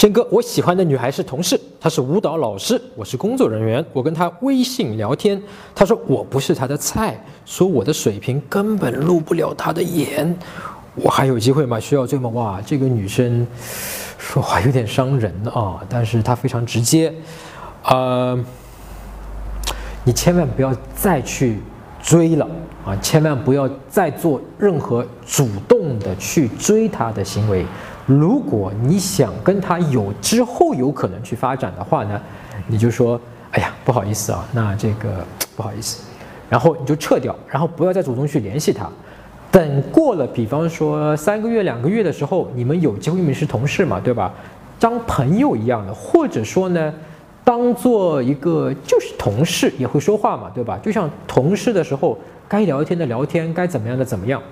天哥，我喜欢的女孩是同事，她是舞蹈老师，我是工作人员。我跟她微信聊天，她说我不是她的菜，说我的水平根本入不了她的眼。我还有机会吗？需要追吗？哇，这个女生说话有点伤人啊，但是她非常直接。你千万不要再去追了啊，千万不要再做任何主动的去追她的行为。 如果你想跟他之后有可能去发展的话呢，你就说，哎呀，不好意思啊，那这个不好意思，然后你就撤掉，然后不要再主动去联系他。等过了，比方说3个月、2个月的时候，你们有机会，因为是同事嘛，对吧？当朋友一样的，或者说呢，当做一个就是同事也会说话嘛，对吧？就像同事的时候，该聊天的聊天，该怎么样的怎么样，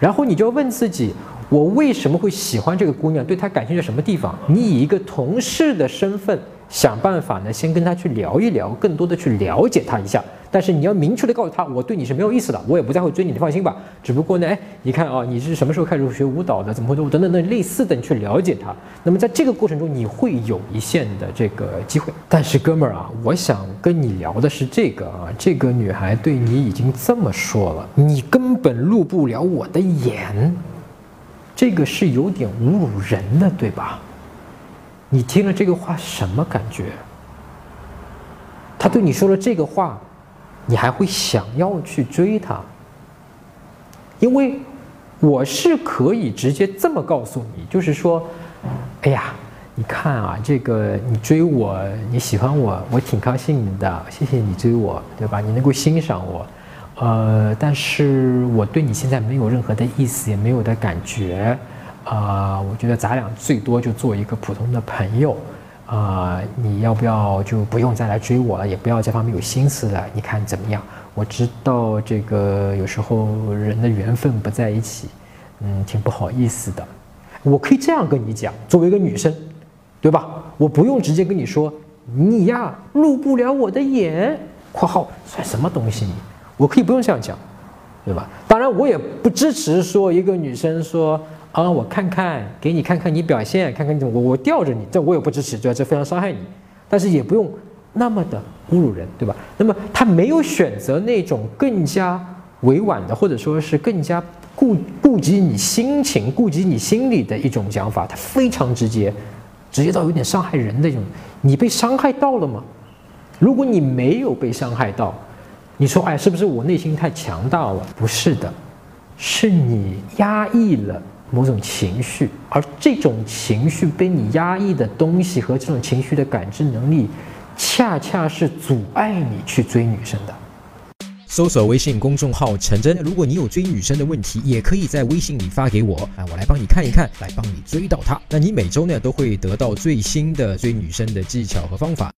然后你就问自己。 我为什么会喜欢这个姑娘？对她感兴趣什么地方？你以一个同事的身份想办法呢，先跟她去聊一聊，更多的去了解她一下。但是你要明确的告诉她，我对你是没有意思的，我也不再会追你，你放心吧。只不过呢，哎，你看啊，你是什么时候开始学舞蹈的？怎么会？等等等类似的，你去了解她。那么在这个过程中，你会有一线的这个机会。但是哥们儿啊，我想跟你聊的是这个啊，这个女孩对你已经这么说了，你根本入不了我的眼。 这个是有点侮辱人的，对吧？你听了这个话什么感觉？他对你说了这个话，你还会想要去追他？因为我是可以直接这么告诉你，就是说，哎呀，你看啊，这个你追我，你喜欢我，我挺高兴的，谢谢你追我，对吧？你能够欣赏我。 但是我对你现在没有任何的意思，也没有的感觉，我觉得咱俩最多就做一个普通的朋友，你要不要就不用再来追我了，也不要这方面有心思了，你看怎么样？我知道这个有时候人的缘分不在一起，嗯，挺不好意思的。我可以这样跟你讲，作为一个女生，对吧？我不用直接跟你说，你呀入不了我的眼（括号算什么东西你？） 我可以不用这样讲，对吧？当然，我也不支持说一个女生说啊，我看看，给你看看你表现，看看你我吊着你，这我也不支持，对吧？这非常伤害你。但是也不用那么的侮辱人，对吧？那么他没有选择那种更加委婉的，或者说是更加顾及你心情、顾及你心理的一种讲法，他非常直接，直接到有点伤害人的一种。你被伤害到了吗？如果你没有被伤害到。 你说，哎，是不是我内心太强大了？不是的，是你压抑了某种情绪，而这种情绪被你压抑的东西和这种情绪的感知能力，恰恰是阻碍你去追女生的。 搜索微信公众号陈真，如果你有追女生的问题，也可以在微信里发给我啊，我来帮你看一看，来帮你追到她。那你每周呢都会得到最新的追女生的技巧和方法。